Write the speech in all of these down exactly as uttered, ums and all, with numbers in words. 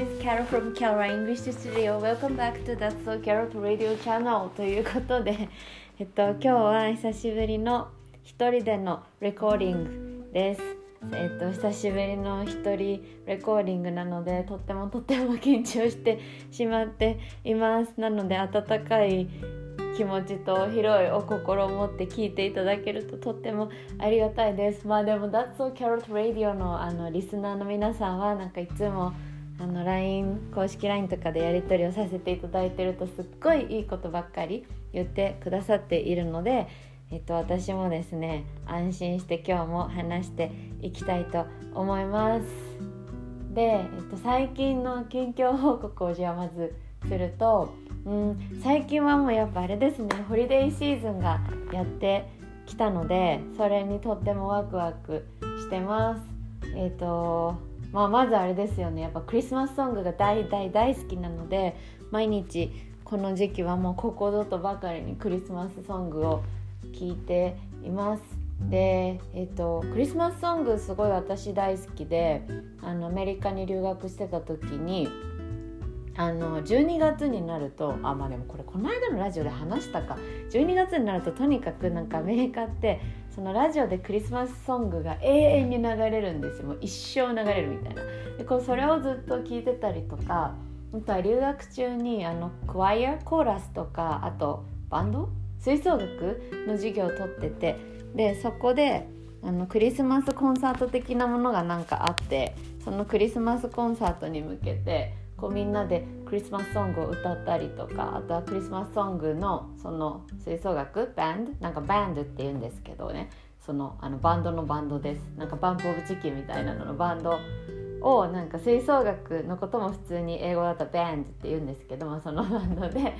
is Kera from Kera English Studio. Welcome back to That's So Kera Radio Channel. ということで、えっと、今日は久しぶりの一人でのレコーディングです。えっと、久しぶりの一人レコーディングなので、とってもとっても緊張してしまっています。なので、温かい気持ちと広いお心を持って聞いていただけるととってもありがたいです。まあでも That's So Kera Radio の, あのリスナーの皆さんはなんかいつもあの ライン 公式 ライン とかでやり取りをさせていただいてるとすっごいいいことばっかり言ってくださっているので、えっと、私もですね安心して今日も話していきたいと思います。で、えっと、最近の近況報告をじゃあまずすると、うん、最近はもうやっぱあれですね、ホリデーシーズンがやってきたので、それにとってもワクワクしてます。えーと、まあ、まずあれですよね、やっぱクリスマスソングが大大大好きなので、毎日この時期はもうここぞとばかりにクリスマスソングを聴いています。で、えーと、クリスマスソングすごい私大好きで、あのアメリカに留学してた時にあのじゅうにがつになるとあまあでもこれこの間のラジオで話したか、じゅうにがつになるととにかくなんかアメリカってそのラジオでクリスマスソングが永遠に流れるんですよ。もう一生流れるみたいな。でこうそれをずっと聞いてたりとか、あとは留学中にあのクワイアコーラスとか、あとバンド吹奏楽の授業を取ってて、でそこであのクリスマスコンサート的なものがなんかあって、そのクリスマスコンサートに向けてこうみんなでクリスマスソングを歌ったりとか、あとはクリスマスソングのその吹奏楽バンド、なんかバンドって言うんですけどね、そのあのバンドのバンドです。なんかバンプオブチキンみたいなののバンドを、なんか吹奏楽のことも普通に英語だとバンドって言うんですけども、そのバンドで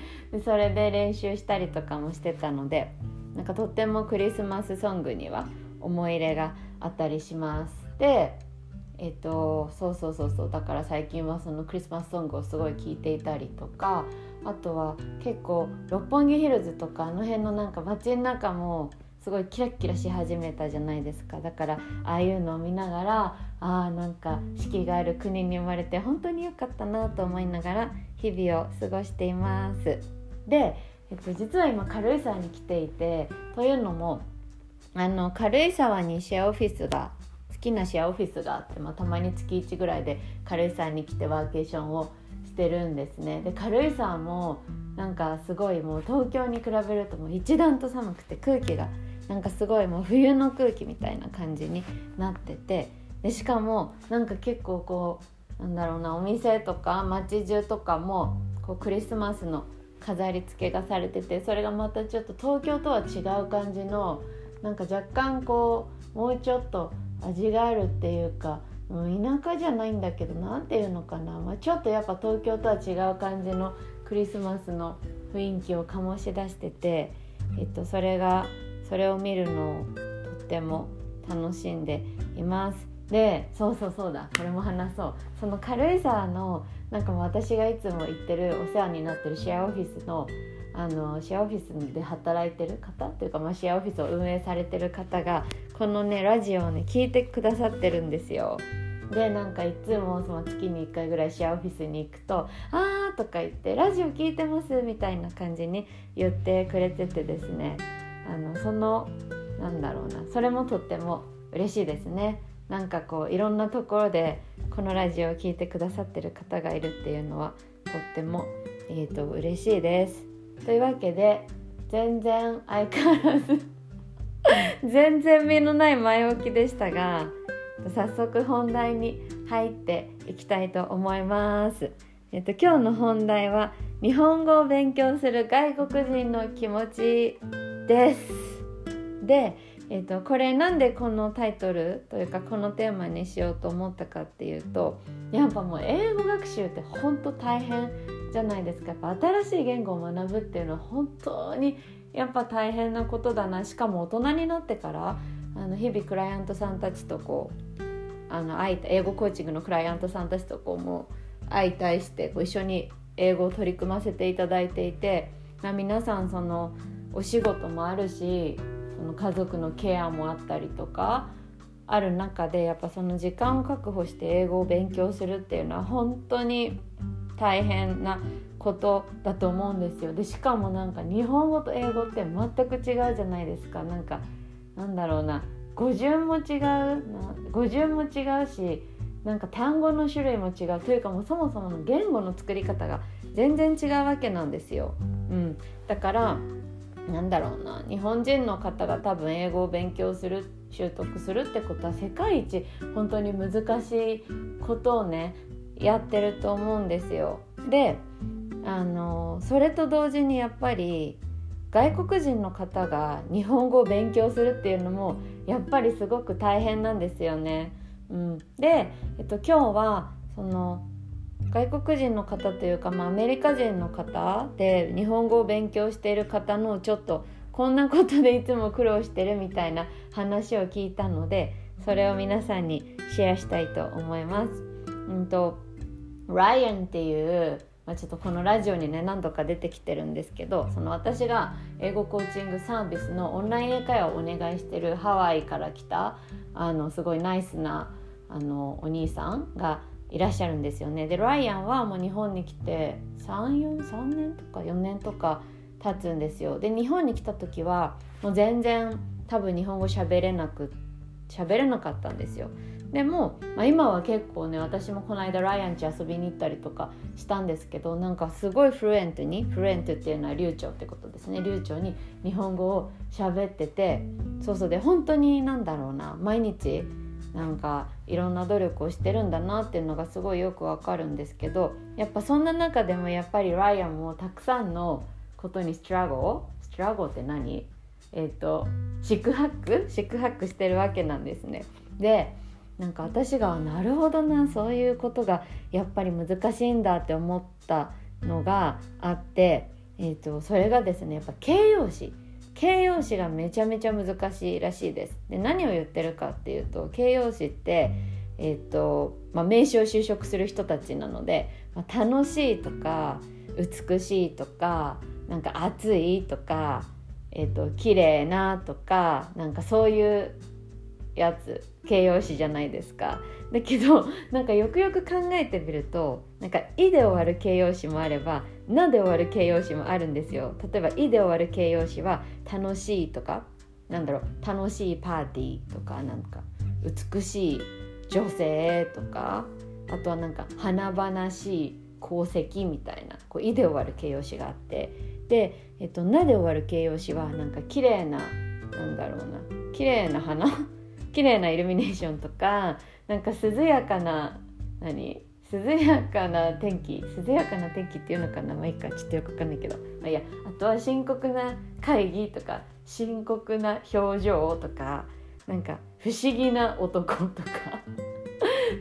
それで練習したりとかもしてたので、なんかとってもクリスマスソングには思い入れがあったりします。でえっと、そうそうそうそう、だから最近はそのクリスマスソングをすごい聴いていたりとか、あとは結構六本木ヒルズとかあの辺のなんか街の中もすごいキラキラし始めたじゃないですか。だからああいうのを見ながら、ああなんか四季がある国に生まれて本当に良かったなと思いながら日々を過ごしています。で、えっと、実は今軽井沢に来ていて、というのもあの軽井沢にシェアオフィスが好きなシェアオフィスがあって、まあ、たまに月いちぐらいで軽井沢に来てワーケーションをしてるんですね。で軽井沢もなんかすごいもう東京に比べるともう一段と寒くて、空気がなんかすごいもう冬の空気みたいな感じになってて、でしかもなんか結構こうなんだろうな、お店とか街中とかもこうクリスマスの飾り付けがされてて、それがまたちょっと東京とは違う感じのなんか若干こうもうちょっと味があるっていうか、うん、田舎じゃないんだけどなんていうのかな、まあ、ちょっとやっぱ東京とは違う感じのクリスマスの雰囲気を醸し出してて、えっと、それがそれを見るのをとっても楽しんでいます。でそうそうそうだ、これも話そう。その軽井沢のなんか私がいつも行ってるお世話になってるシェアオフィスのあのシェアオフィスで働いてる方というか、まあ、シェアオフィスを運営されてる方がこのねラジオをね聞いてくださってるんですよ。でなんかいつもその月にいっかいぐらいシェアオフィスに行くとあーとか言ってラジオ聞いてますみたいな感じに言ってくれててですね、あのそのなんだろうな、それもとっても嬉しいですね。なんかこういろんなところでこのラジオを聞いてくださってる方がいるっていうのはとっても、えーと、嬉しいです。というわけで全然相変わらず全然身のない前置きでしたが、早速本題に入っていきたいと思います。えっと、今日の本題は日本語を勉強する外国人の気持ちです。で、えっと、これなんでこのタイトルというかこのテーマにしようと思ったかっていうと、やっぱもう英語学習ってほんと大変じゃないですか。やっぱ新しい言語を学ぶっていうのは本当にやっぱ大変なことだな。しかも大人になってからあの日々クライアントさんたちとこうあの相英語コーチングのクライアントさんたちとこうもう相対してこう一緒に英語を取り組ませていただいていて、皆さんそのお仕事もあるし、その家族のケアもあったりとか、ある中で、やっぱその時間を確保して英語を勉強するっていうのは本当に大変なことだと思うんですよ。でしかもなんか日本語と英語って全く違うじゃないですか。なんかなんだろうな、語順も違うな、語順も違うし、なんか単語の種類も違うというか、もうそもそもの言語の作り方が全然違うわけなんですよ、うん、だからなんだろうな、日本人の方が多分英語を勉強する、習得するってことは世界一本当に難しいことをねやってると思うんですよ。で、あのそれと同時にやっぱり外国人の方が日本語を勉強するっていうのもやっぱりすごく大変なんですよね、うん、で、えっと、今日はその外国人の方というか、まあ、アメリカ人の方で日本語を勉強している方のちょっとこんなことでいつも苦労してるみたいな話を聞いたので、それを皆さんにシェアしたいと思います。うんと、Ryan っていう、まあ、ちょっとこのラジオにね何度か出てきてるんですけど、その私が英語コーチングサービスのオンライン英会話をお願いしてるハワイから来たあのすごいナイスなあのお兄さんがいらっしゃるんですよね。で、ライアンはもう日本に来てさん、よん、さんねんとかよねんとか経つんですよ。で、日本に来た時はもう全然多分日本語喋れなく喋れなかったんですよ。でも、まあ、今は結構ね、私もこの間ライアン家遊びに行ったりとかしたんですけど、なんかすごいフルエントに、フルエントっていうのは流暢ってことですね、流暢に日本語を喋ってて、そうそうで本当になんだろうな、毎日なんかいろんな努力をしてるんだなっていうのがすごいよくわかるんですけど、やっぱそんな中でもやっぱりライアンもたくさんのことにストラゴー、ストラゴーって何？えっと、四苦八苦？四苦八苦してるわけなんですね。で、なんか私がなるほどな、そういうことがやっぱり難しいんだって思ったのがあって、えっと、それがですね、やっぱ形容詞。形容詞がめちゃめちゃ難しいらしいです。で、何を言ってるかっていうと、形容詞って、えーとまあ、名詞を修飾する人たちなので、まあ、楽しいとか美しいとかなんか暑いとか、えーと、綺麗なとかなんかそういうやつ形容詞じゃないですか。だけどなんかよくよく考えてみると、なんかいで終わる形容詞もあればなで終わる形容詞もあるんですよ。例えばいで終わる形容詞は楽しいとか、なんだろう、楽しいパーティーとか、なんか美しい女性とか、あとはなんか華々しい功績みたいな、こういで終わる形容詞があって、で、えっと、なで終わる形容詞はなんか綺麗な、なんだろうな、綺麗な花綺麗なイルミネーションとか、なんか涼やかな、何、涼やかな天気、涼やかな天気っていうのかな、まあいいか、ちょっとよくわかんないけど、まあいいや。あとは深刻な会議とか、深刻な表情とか、なんか不思議な男とか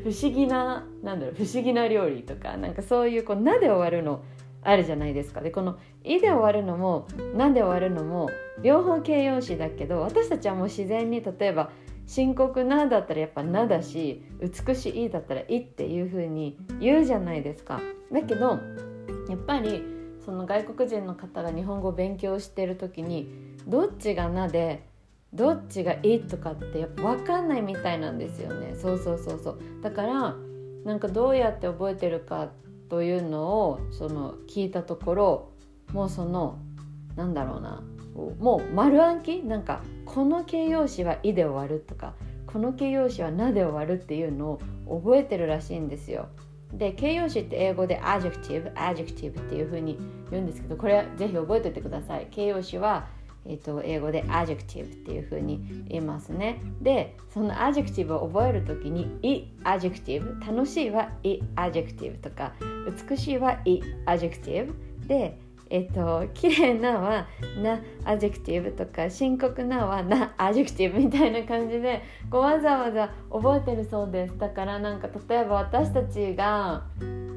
不思議な、なんだろう、不思議な料理とか、なんかそういうこうなで終わるのあるじゃないですか。で、このいで終わるのもなで終わるのも両方形容詞だけど、私たちはもう自然に、例えば深刻なだったらやっぱなだし、美しいだったらいっていう風に言うじゃないですか。だけどやっぱりその外国人の方が日本語を勉強してる時に、どっちがなでどっちがいとかってやっぱ分かんないみたいなんですよね。そうそうそうそう。だからなんかどうやって覚えてるかというのをその聞いたところ、もうそのなんだろうな、もう丸暗記、なんかこの形容詞はいで終わるとか、この形容詞はなで終わるっていうのを覚えてるらしいんですよ。で、形容詞って英語で adjective adjective っていう風に言うんですけど、これはぜひ覚えておいてください。形容詞は、えっと、英語で adjective っていう風に言いますね。で、その adjective を覚えるときに い adjective、 楽しいは い adjective とか、美しいは い adjective で、えっと、綺麗なはなアジェクティブとか、深刻なはなアジェクティブみたいな感じでこうわざわざ覚えてるそうです。だからなんか例えば私たちが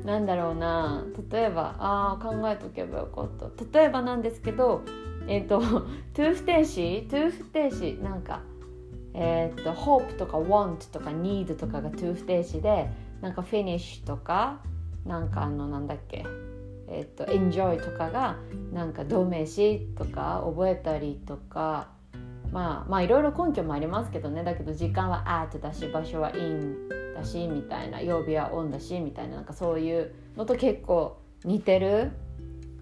なんだろうな、例えばあ考えとけばよかった、例えばなんですけど、えっとトゥー不定詞、トゥー不定詞なんかえっと hope とか want とか need とかがトゥー不定詞で、なんか finish とかなんかあのなんだっけえっと、enjoy とかがなんか動名詞とか覚えたりとか、まあまあいろいろ根拠もありますけどね、だけど時間は at だし場所は in だしみたいな、曜日は on だしみたいな、なんかそういうのと結構似てる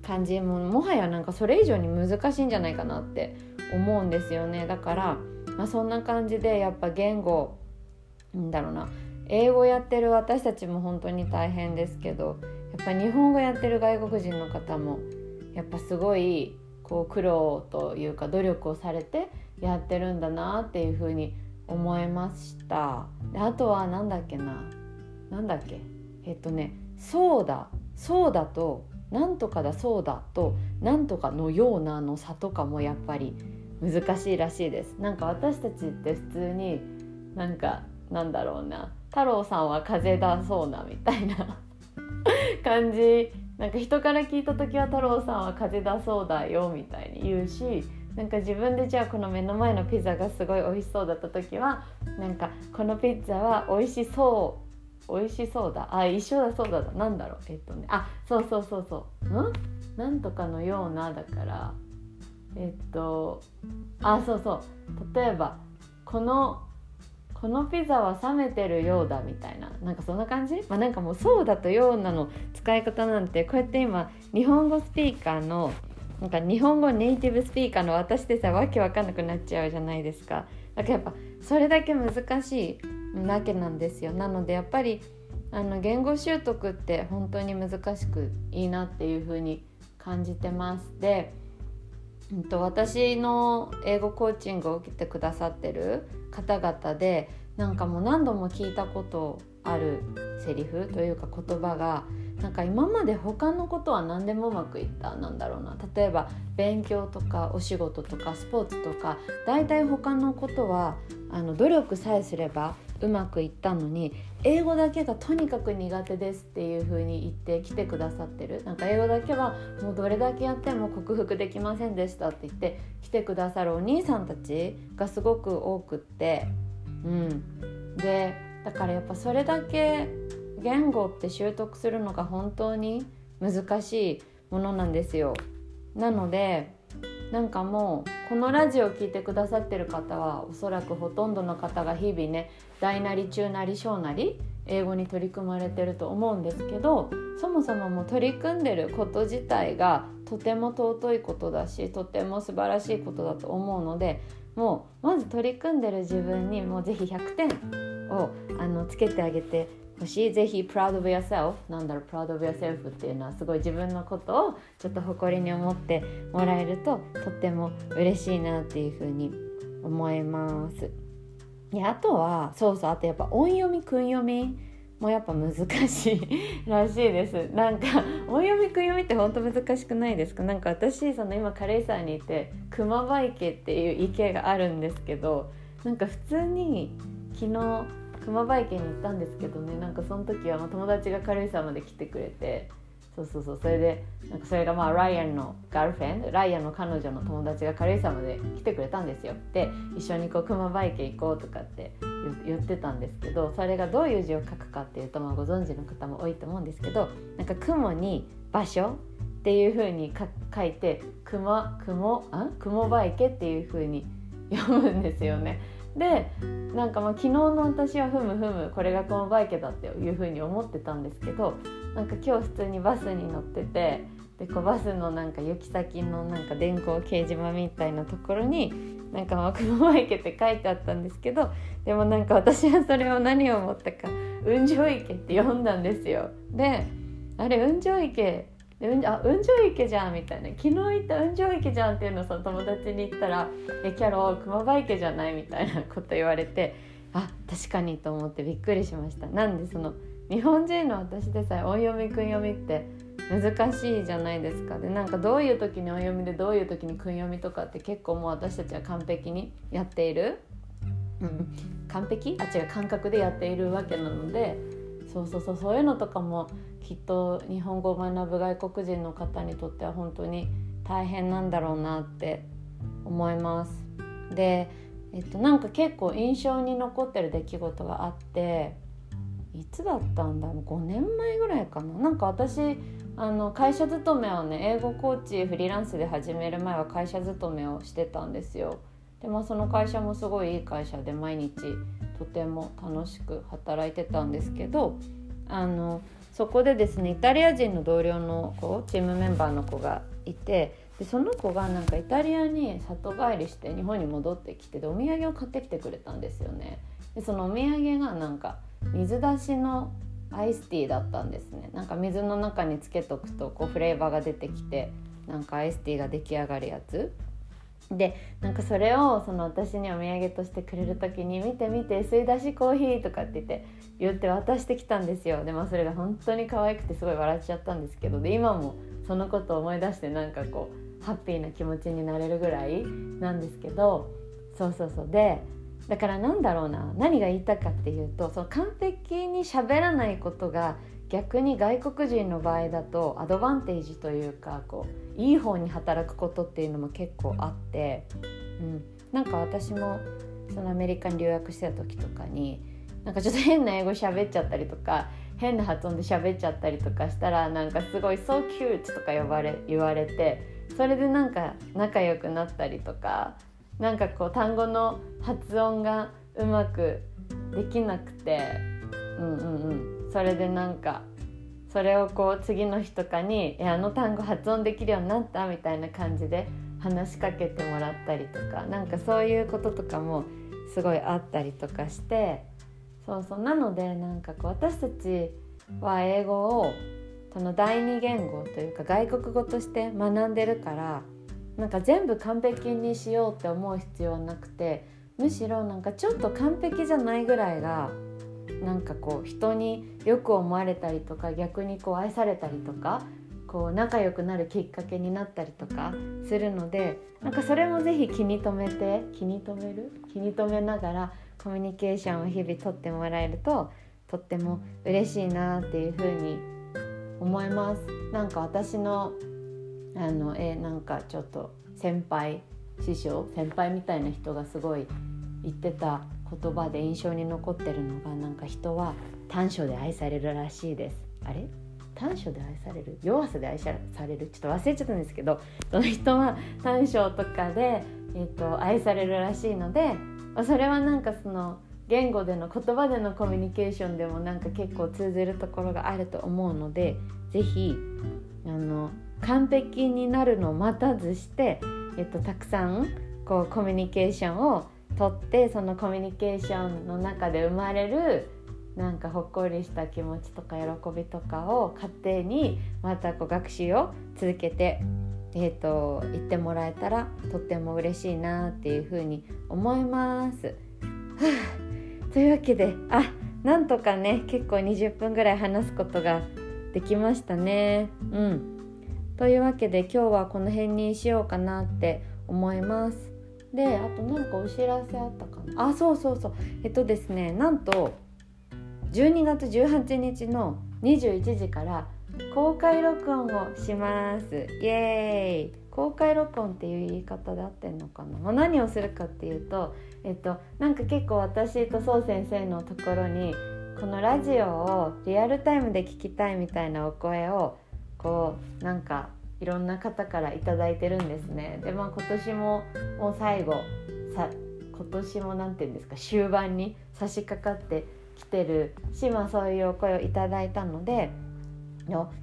感じも、もはやなんかそれ以上に難しいんじゃないかなって思うんですよね。だから、まあ、そんな感じでやっぱ言語なんだろうな、英語やってる私たちも本当に大変ですけど、やっぱ日本語やってる外国人の方もやっぱすごいこう苦労というか努力をされてやってるんだなっていうふうに思いました。で、あとはなんだっけな、なんだっけ、えっとね、そうだ、そうだとなんとかだそうだとなんとかのようなの差とかもやっぱり難しいらしいです。なんか私たちって普通になんかなんだろうな、太郎さんは風だそうなみたいな感じ、なんか人から聞いた時は太郎さんは風だそうだよみたいに言うし、なんか自分でじゃあこの目の前のピザがすごい美味しそうだった時はなんかこのピッツァは美味しそう美味しそうだ、あ、一緒だそうだだ、なんだろう、えっとね、あ、そうそうそうそう、んなんとかのようなだから、えっと、あ、そうそう、例えばこのこのピザは冷めてるようだみたいな、なんかそんな感じ、まあ、なんかもうそうだとようなの使い方なんて、こうやって今日本語スピーカーのなんか日本語ネイティブスピーカーの私でさ、わけわかんなくなっちゃうじゃないですか。だからやっぱそれだけ難しいわけなんですよ。なのでやっぱりあの言語習得って本当に難しくいいなっていう風に感じてます。で、うん、と私の英語コーチングを受けてくださってる方々でなんかもう何度も聞いたことあるセリフというか言葉が、なんか今まで他のことは何でもうまくいった、なんだろうな、例えば勉強とかお仕事とかスポーツとか大体他のことはあの努力さえすればうまくいったのに、英語だけがとにかく苦手ですっていう風に言ってきてくださってる、なんか英語だけはもうどれだけやっても克服できませんでしたって言って来てくださるお兄さんたちがすごく多くって、うん、でだからやっぱそれだけ言語って習得するのが本当に難しいものなんですよ。なのでなんかもうこのラジオを聞いてくださってる方はおそらくほとんどの方が日々ね、大なり中なり小なり英語に取り組まれてると思うんですけど、そもそももう取り組んでること自体がとても尊いことだし、とても素晴らしいことだと思うので、もうまず取り組んでる自分にもうぜひひゃくてんをあのつけてあげてほしい。ぜひ proud of yourself、 なんだろう proud of yourself っていうのはすごい自分のことをちょっと誇りに思ってもらえるととっても嬉しいなっていうふうに思います。で、あとはそうそう、あとやっぱ音読み訓読みもやっぱ難しいらしいです。なんか音読み訓読みって本当難しくないですか？なんか私その今軽井沢にいて熊場池っていう池があるんですけど、なんか普通に昨日熊場池に行ったんですけどね、なんかその時は友達が軽井沢まで来てくれて、そうそうそう、それでなんかそれがまあライアンのガールフレンド、ライアンの彼女の友達が軽井沢まで来てくれたんですよ。で、一緒にこう熊場池行こうとかって言ってたんですけど、それがどういう字を書くかっていうと、まあご存知の方も多いと思うんですけど、なんか雲に場所っていう風に書いて熊雲あ雲場池っていう風に読むんですよね。でなんかまあ昨日の私はふむふむこれが雲場池だっていうふうに思ってたんですけど、なんか今日普通にバスに乗ってて、でこうバスのなんか行き先のなんか電光掲示板みたいなところになんかまあ雲場池って書いてあったんですけど、でもなんか私はそれを何を思ったか雲上池って読んだんですよ。であれ雲上池あ、雲上池じゃんみたいな、昨日行った雲上池じゃんっていうのをその友達に言ったら、えキャロー熊場池じゃないみたいなこと言われて、あ確かにと思ってびっくりしました。なんでその日本人の私でさえ音読み訓読みって難しいじゃないですか。でなんかどういう時に音読みでどういう時に訓読みとかって結構もう私たちは完璧にやっている、うん、完璧あ違う感覚でやっているわけなので、そうそうそう、そういうのとかもきっと日本語を学ぶ外国人の方にとっては本当に大変なんだろうなって思います。で、えっと、なんか結構印象に残ってる出来事があって、いつだったんだろう、ごねんまえぐらいかな。なんか私あの会社勤めをね、英語コーチフリーランスで始める前は会社勤めをしてたんですよ。で、まあ、その会社もすごいいい会社で毎日とても楽しく働いてたんですけど、あのそこでですねイタリア人の同僚の子、チームメンバーの子がいて、でその子がなんかイタリアに里帰りして日本に戻ってきて、でお土産を買ってきてくれたんですよね。でそのお土産がなんか水出しのアイスティーだったんですね。なんか水の中につけとくとこうフレーバーが出てきて、なんかアイスティーが出来上がるやつで、なんかそれをその私にお土産としてくれる時に見て見て水出しコーヒーとかって言って言って渡してきたんですよ。で、まあ、それが本当に可愛くてすごい笑っちゃったんですけど、で今もそのことを思い出してなんかこうハッピーな気持ちになれるぐらいなんですけど、そうそうそうでだからなんだろうな、何が言いたかっていうと、その完璧に喋らないことが逆に外国人の場合だとアドバンテージというか、こういい方に働くことっていうのも結構あって、うん、なんか私もそのアメリカに留学してた時とかになんかちょっと変な英語喋っちゃったりとか変な発音で喋っちゃったりとかしたら、なんかすごい so cute とか呼ばれ言われて、それでなんか仲良くなったりとか、なんかこう単語の発音がうまくできなくて、うんうんうん、それでなんかそれをこう次の日とかにえあの単語発音できるようになったみたいな感じで話しかけてもらったりとか、なんかそういうこととかもすごいあったりとかして、そうそうなのでなんかこう私たちは英語をその第二言語というか外国語として学んでるから、なんか全部完璧にしようって思う必要はなくて、むしろなんかちょっと完璧じゃないぐらいがなんかこう人によく思われたりとか、逆にこう愛されたりとか、こう仲良くなるきっかけになったりとかするので、なんかそれもぜひ気に留めて気に留める気に留めながらコミュニケーションを日々取ってもらえるととっても嬉しいなっていうふうに思います。なんか私のあのえなんかちょっと先輩師匠先輩みたいな人がすごい言ってた言葉で印象に残ってるのが、なんか人は短所で愛されるらしいです。あれ短所で愛される弱さで愛されるちょっと忘れちゃったんですけど、その人は短所とかで、えー、と愛されるらしいので、それはなんかその言語での言葉でのコミュニケーションでもなんか結構通ずるところがあると思うので、ぜひあの完璧になるのを待たずして、えっと、たくさんこうコミュニケーションをとって、そのコミュニケーションの中で生まれるなんかほっこりした気持ちとか喜びとかを家庭にまたこう学習を続けて、えっと、言ってもらえたらとっても嬉しいなっていうふうに思います、はあ、というわけであなんとかね結構にじゅっぷんぐらい話すことができましたね。うんというわけで今日はこの辺にしようかなって思います。で、あとなんかお知らせあったかな。あ、そうそうそう。えっとですね、なんとじゅうにがつじゅうはちにちのにじゅういちじから公開録音をします。イエーイ。公開録音っていう言い方で合ってんのかな。まあ、何をするかっていうと、えっとなんか結構私とそう先生のところにこのラジオをリアルタイムで聞きたいみたいなお声をこうなんかいろんな方からいただいてるんですね。で、まあ、今年ももう最後さ今年もなんていうんですか終盤に差し掛かってきてるし、まあ、そういうお声をいただいたので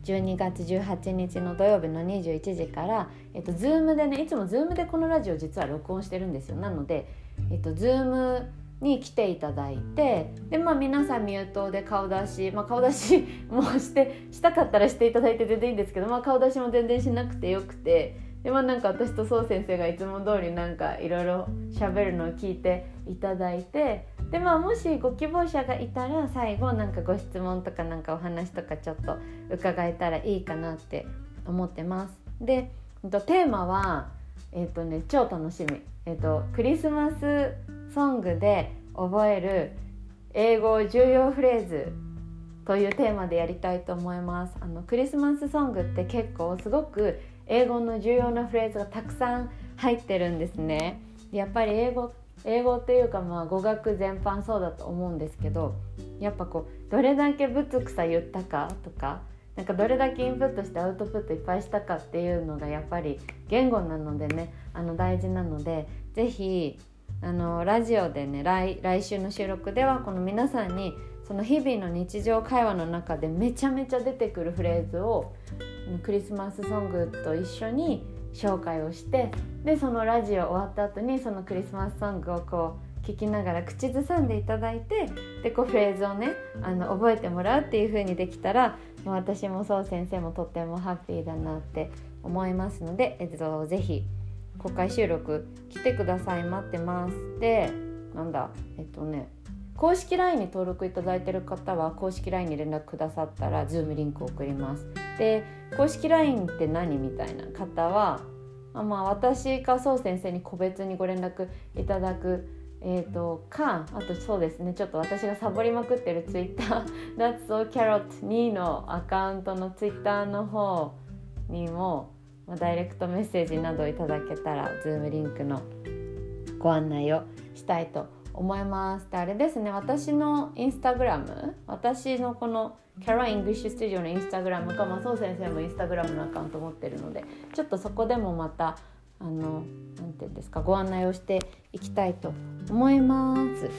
じゅうにがつじゅうはちにちの土曜日のにじゅういちじから、えっと、Zoom でねいつも Zoom でこのラジオ実は録音してるんですよ。なので、えっと、Zoomに来ていただいて、で、まあ、皆さんミュートで顔出し、まあ、顔出しもしてしたかったらしていただいて全然いいんですけど、まあ、顔出しも全然しなくてよくて、で、まあ、なんか私とそう先生がいつも通りなんかいろいろ喋るのを聞いていただいて、で、まあ、もしご希望者がいたら最後なんかご質問とかなんかお話とかちょっと伺えたらいいかなって思ってます。で、テーマはえっとね超楽しみ、えっとクリスマスソングで覚える英語重要フレーズというテーマでやりたいと思います。あのクリスマスソングって結構すごく英語の重要なフレーズがたくさん入ってるんですね。やっぱり英語英語っていうかまあ語学全般そうだと思うんですけど、やっぱこうどれだけぶつくさ言ったかとか、なんかどれだけインプットしてアウトプットいっぱいしたかっていうのがやっぱり言語なのでね、あの大事なので、ぜひあのラジオでね 来, 来週の収録ではこの皆さんにその日々の日常会話の中でめちゃめちゃ出てくるフレーズをクリスマスソングと一緒に紹介をして、でそのラジオ終わった後にそのクリスマスソングをこう聞きながら口ずさんでいただいて、でこうフレーズをねあの覚えてもらうっていう風にできたら、もう私もそう先生もとってもハッピーだなって思いますので、えっと、ぜひ公開収録来てください、待ってます。でなんだえっとね公式 ライン に登録いただいている方は公式 ライン に連絡くださったら Zoom リンクを送ります。で公式 ライン って何みたいな方は、あ、まあ、私かそう先生に個別にご連絡いただく、えー、とかあとそうですね、ちょっと私がサボりまくってる Twitter That's So Kera ツーのアカウントの Twitter の方にも、まあ、ダイレクトメッセージなどいただけたら Zoom リンクのご案内をしたいと思います思います。で、あれですね、私のインスタグラム、私のこの Kera English Studio のインスタグラムか、まあ、そう先生もインスタグラムのアカウント持ってるので、ちょっとそこでもまたあのなんていうんですか、ご案内をしていきたいと思います。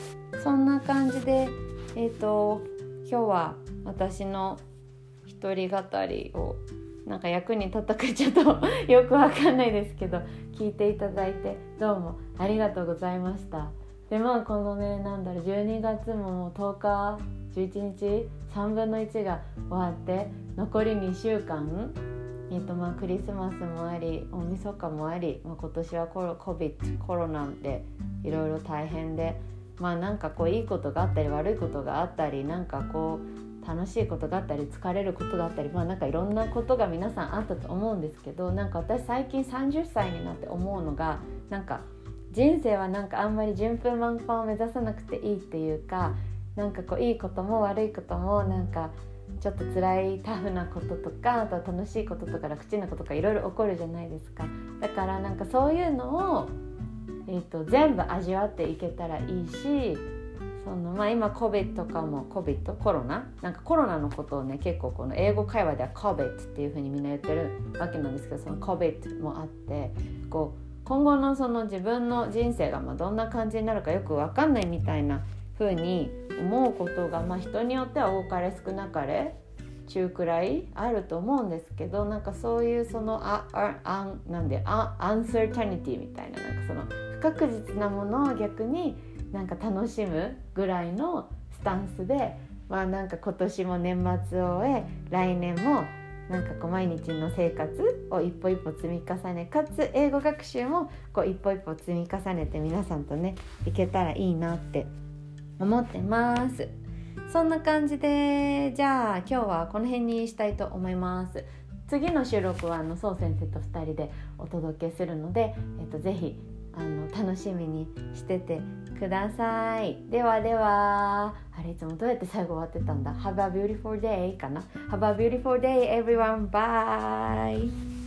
そんな感じで、えーと、今日は私の一人語りをなんか役に立ったかちょっとよくわかんないですけど、聞いていただいてどうもありがとうございました。でまあこのねなんだろうじゅうにがつもとおかじゅういちにちさんぶんのいちが終わって残りにしゅうかん、えーとまあ、クリスマスもあり大晦日もあり、まあ、今年はコロ、COVID、コロナでいろいろ大変で、まあなんかこういいことがあったり悪いことがあったり、なんかこう楽しいことがあったり疲れることがあったり、まあなんかいろんなことが皆さんあったと思うんですけど、なんか私最近さんじゅっさいになって思うのが、なんか人生はなんかあんまり順風満帆を目指さなくていいっていうか、なんかこういいことも悪いことも、なんかちょっと辛いタフなこととか、あとは楽しいこととか楽ちんなこととかいろいろ起こるじゃないですか。だからなんかそういうのを、えーと、全部味わっていけたらいいし、そのまあ今 COVID とかも COVID コロナなんかコロナのことをね結構この英語会話では COVID っていう風にみんな言ってるわけなんですけど、その COVID もあってこう今後のその自分の人生がまあどんな感じになるかよく分かんないみたいな風に思うことが、まあ人によっては多かれ少なかれ中くらいあると思うんですけど、なんかそういうそのああんなんであアンサータニティみたいな、なんかその不確実なものを逆になんか楽しむぐらいのスタンスで、まあなんか今年も年末を終え来年もなんかこう毎日の生活を一歩一歩積み重ね、かつ英語学習もこう一歩一歩積み重ねて皆さんとねいけたらいいなって思ってます。そんな感じで、じゃあ今日はこの辺にしたいと思います。次の収録はあのそう先生とふたりでお届けするので、えっと、ぜひあの楽しみにしててください。ではでは、あれいつもどうやって最後終わってたんだ。Have a beautiful day かな。Have a beautiful day everyone. Bye.